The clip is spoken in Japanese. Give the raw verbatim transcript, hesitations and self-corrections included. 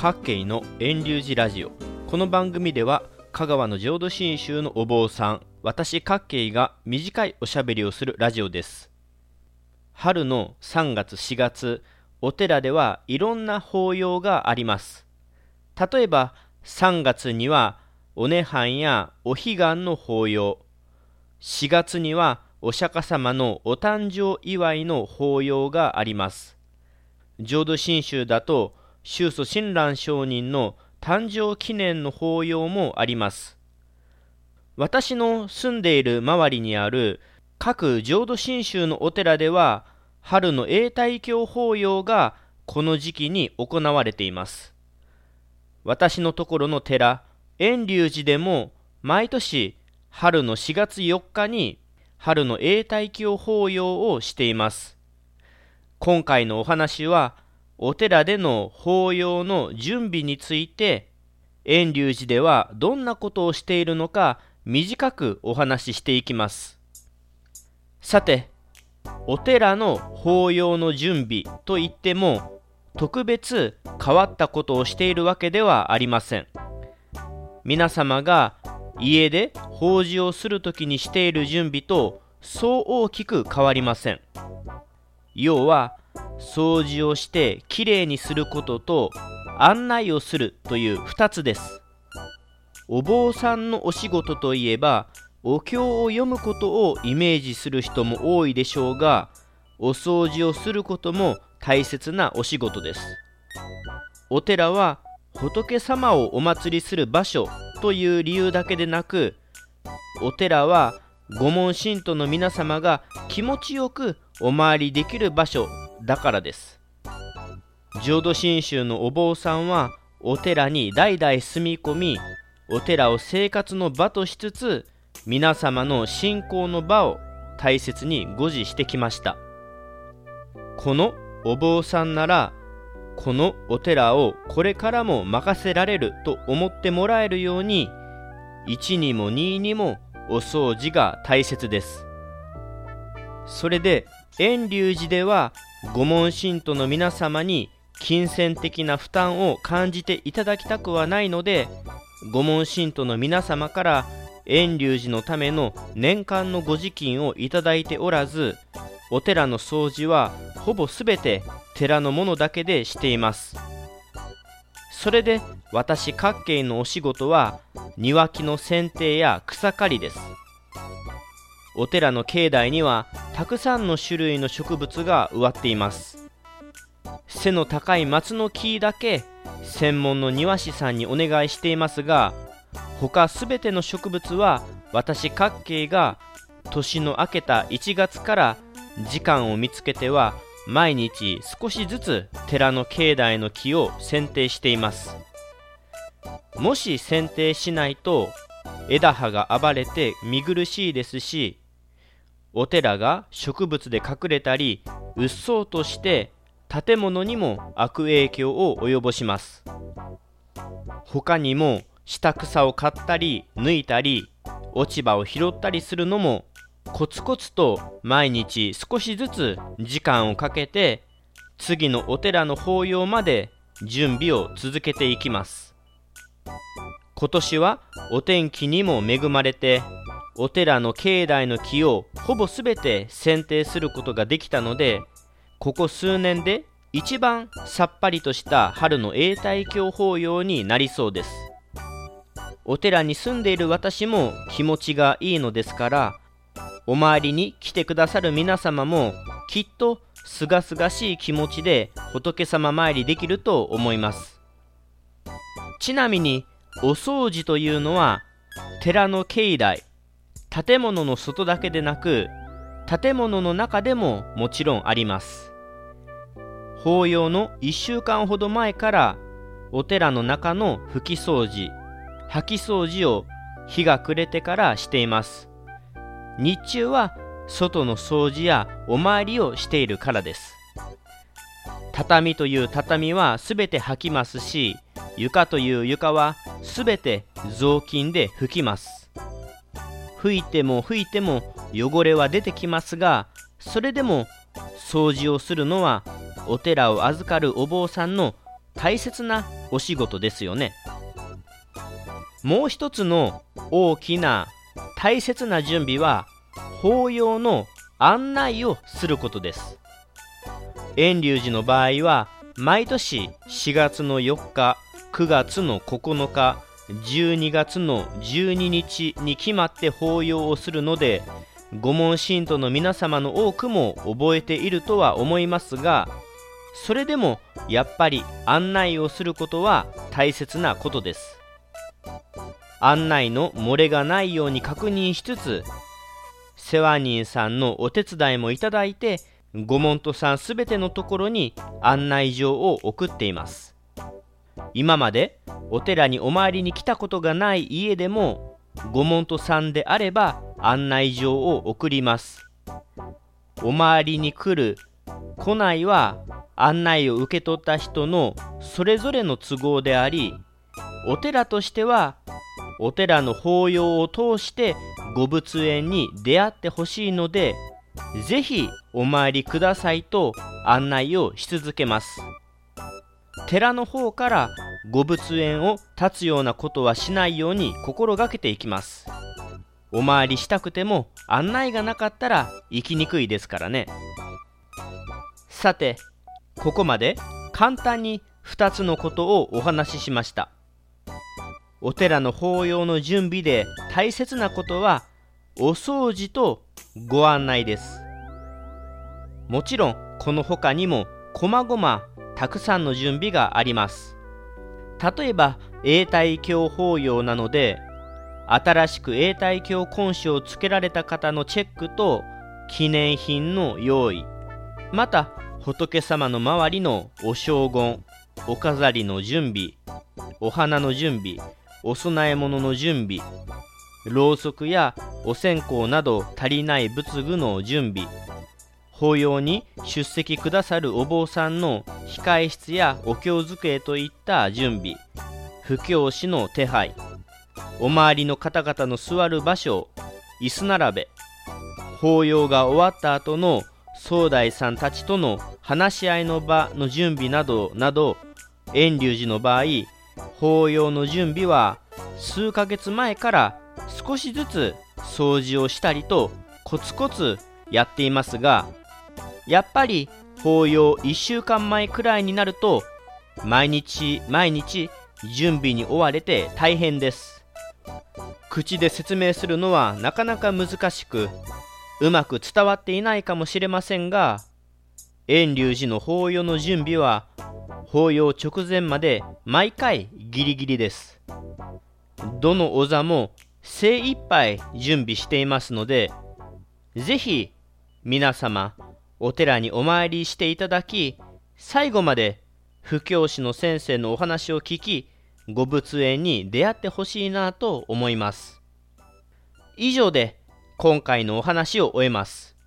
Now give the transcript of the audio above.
カッケイの遠流寺ラジオ。この番組では香川の浄土真宗のお坊さん、私カッケイが短いおしゃべりをするラジオです。春のさんがつしがつ、お寺ではいろんな法要があります。例えばさんがつにはお涅槃やお彼岸の法要、しがつにはお釈迦様のお誕生祝いの法要があります。浄土真宗だと宗祖親鸞上人の誕生記念の法要もあります。私の住んでいる周りにある各浄土真宗のお寺では、春の永代経法要がこの時期に行われています。私のところの寺遠隆寺でも毎年春のしがつよっかに春の永代経法要をしています。今回のお話はお寺での法要の準備について、遠隆寺ではどんなことをしているのか短くお話ししていきます。さて、お寺の法要の準備といっても特別変わったことをしているわけではありません。皆様が家で法事をするときにしている準備とそう大きく変わりません。要は掃除をしてきれいにすることと案内をするというふたつです。お坊さんのお仕事といえばお経を読むことをイメージする人も多いでしょうが、お掃除をすることも大切なお仕事です。お寺は仏様をお祭りする場所という理由だけでなく、お寺はご門信徒の皆様が気持ちよくお参りできる場所だからです。浄土真宗のお坊さんはお寺に代々住み込み、お寺を生活の場としつつ皆様の信仰の場を大切に護持してきました。このお坊さんならこのお寺をこれからも任せられると思ってもらえるように、いちにもににもお掃除が大切です。それで遠隆寺ではご門信徒の皆様に金銭的な負担を感じていただきたくはないので、ご門信徒の皆様から遠隆寺のための年間のご時金をいただいておらず、お寺の掃除はほぼすべて寺のものだけでしています。それで私カッケイのお仕事は庭木の剪定や草刈りです。お寺の境内にはたくさんの種類の植物が植わっています。背の高い松の木だけ専門の庭師さんにお願いしていますが、他すべての植物は私カッケイが年の明けたいちがつから時間を見つけては毎日少しずつ寺の境内の木を剪定しています。もし剪定しないと枝葉が暴れて見苦しいですし、お寺が植物で隠れたりうっそうとして建物にも悪影響を及ぼします。他にも下草を刈ったり抜いたり落ち葉を拾ったりするのも、コツコツと毎日少しずつ時間をかけて次のお寺の法要まで準備を続けていきます。今年はお天気にも恵まれてお寺の境内の木をほぼすべて剪定することができたので、ここ数年で一番さっぱりとした春の永代経法要になりそうです。お寺に住んでいる私も気持ちがいいのですから、お参りに来てくださる皆様もきっとすがすがしい気持ちで仏様参りできると思います。ちなみにお掃除というのは寺の境内、建物の外だけでなく建物の中でももちろんあります。法要のいっしゅうかんほど前からお寺の中の拭き掃除、掃き掃除を日が暮れてからしています。日中は外の掃除やお参りをしているからです。畳という畳はすべて履きますし、床という床はすべて雑巾で拭きます。拭いても拭いても汚れは出てきますが、それでも掃除をするのはお寺を預かるお坊さんの大切なお仕事ですよね。もう一つの大きな大切な準備は法要の案内をすることです。遠隆寺の場合は毎年しがつのよっか、くがつのここのか、じゅうにがつのじゅうににちに決まって法要をするので、ご門信徒の皆様の多くも覚えているとは思いますが、それでもやっぱり案内をすることは大切なことです。案内の漏れがないように確認しつつ、世話人さんのお手伝いもいただいて、ご門徒さんすべてのところに案内状を送っています。今までお寺にお参りに来たことがない家でも、ご門徒さんであれば案内状を送ります。お参りに来る来ないは案内を受け取った人のそれぞれの都合であり、お寺としてはお寺の法要を通してご仏縁に出会ってほしいので、ぜひお参りくださいと案内をし続けます。寺の方からご仏縁を断つようなことはしないように心がけていきます。お参りしたくても案内がなかったら行きにくいですからね。さて、ここまで簡単にふたつのことをお話ししました。お寺の法要の準備で大切なことはお掃除とご案内です。もちろんこの他にも細々たくさんの準備があります。例えば永代経法要なので、新しく永代経根子をつけられた方のチェックと記念品の用意、また仏様の周りのお荘厳、お飾りの準備、お花の準備、お供え物の準備、ろうそくやお線香など足りない仏具の準備、法要に出席くださるお坊さんの控え室やお経机といった準備、布教師の手配、お周りの方々の座る場所、椅子並べ、法要が終わった後の総代さんたちとの話し合いの場の準備などなど、遠隆寺の場合、法要の準備は数ヶ月前から少しずつ掃除をしたりとコツコツやっていますが、やっぱり法要いっしゅうかんまえくらいになると毎日毎日準備に追われて大変です。口で説明するのはなかなか難しく、うまく伝わっていないかもしれませんが、遠隆寺の法要の準備は法要直前まで毎回ギリギリです。どのお座も精一杯準備していますので、ぜひ皆様お寺にお参りしていただき、最後まで布教師の先生のお話を聞き、ご仏縁に出会ってほしいなと思います。以上で今回のお話を終えます。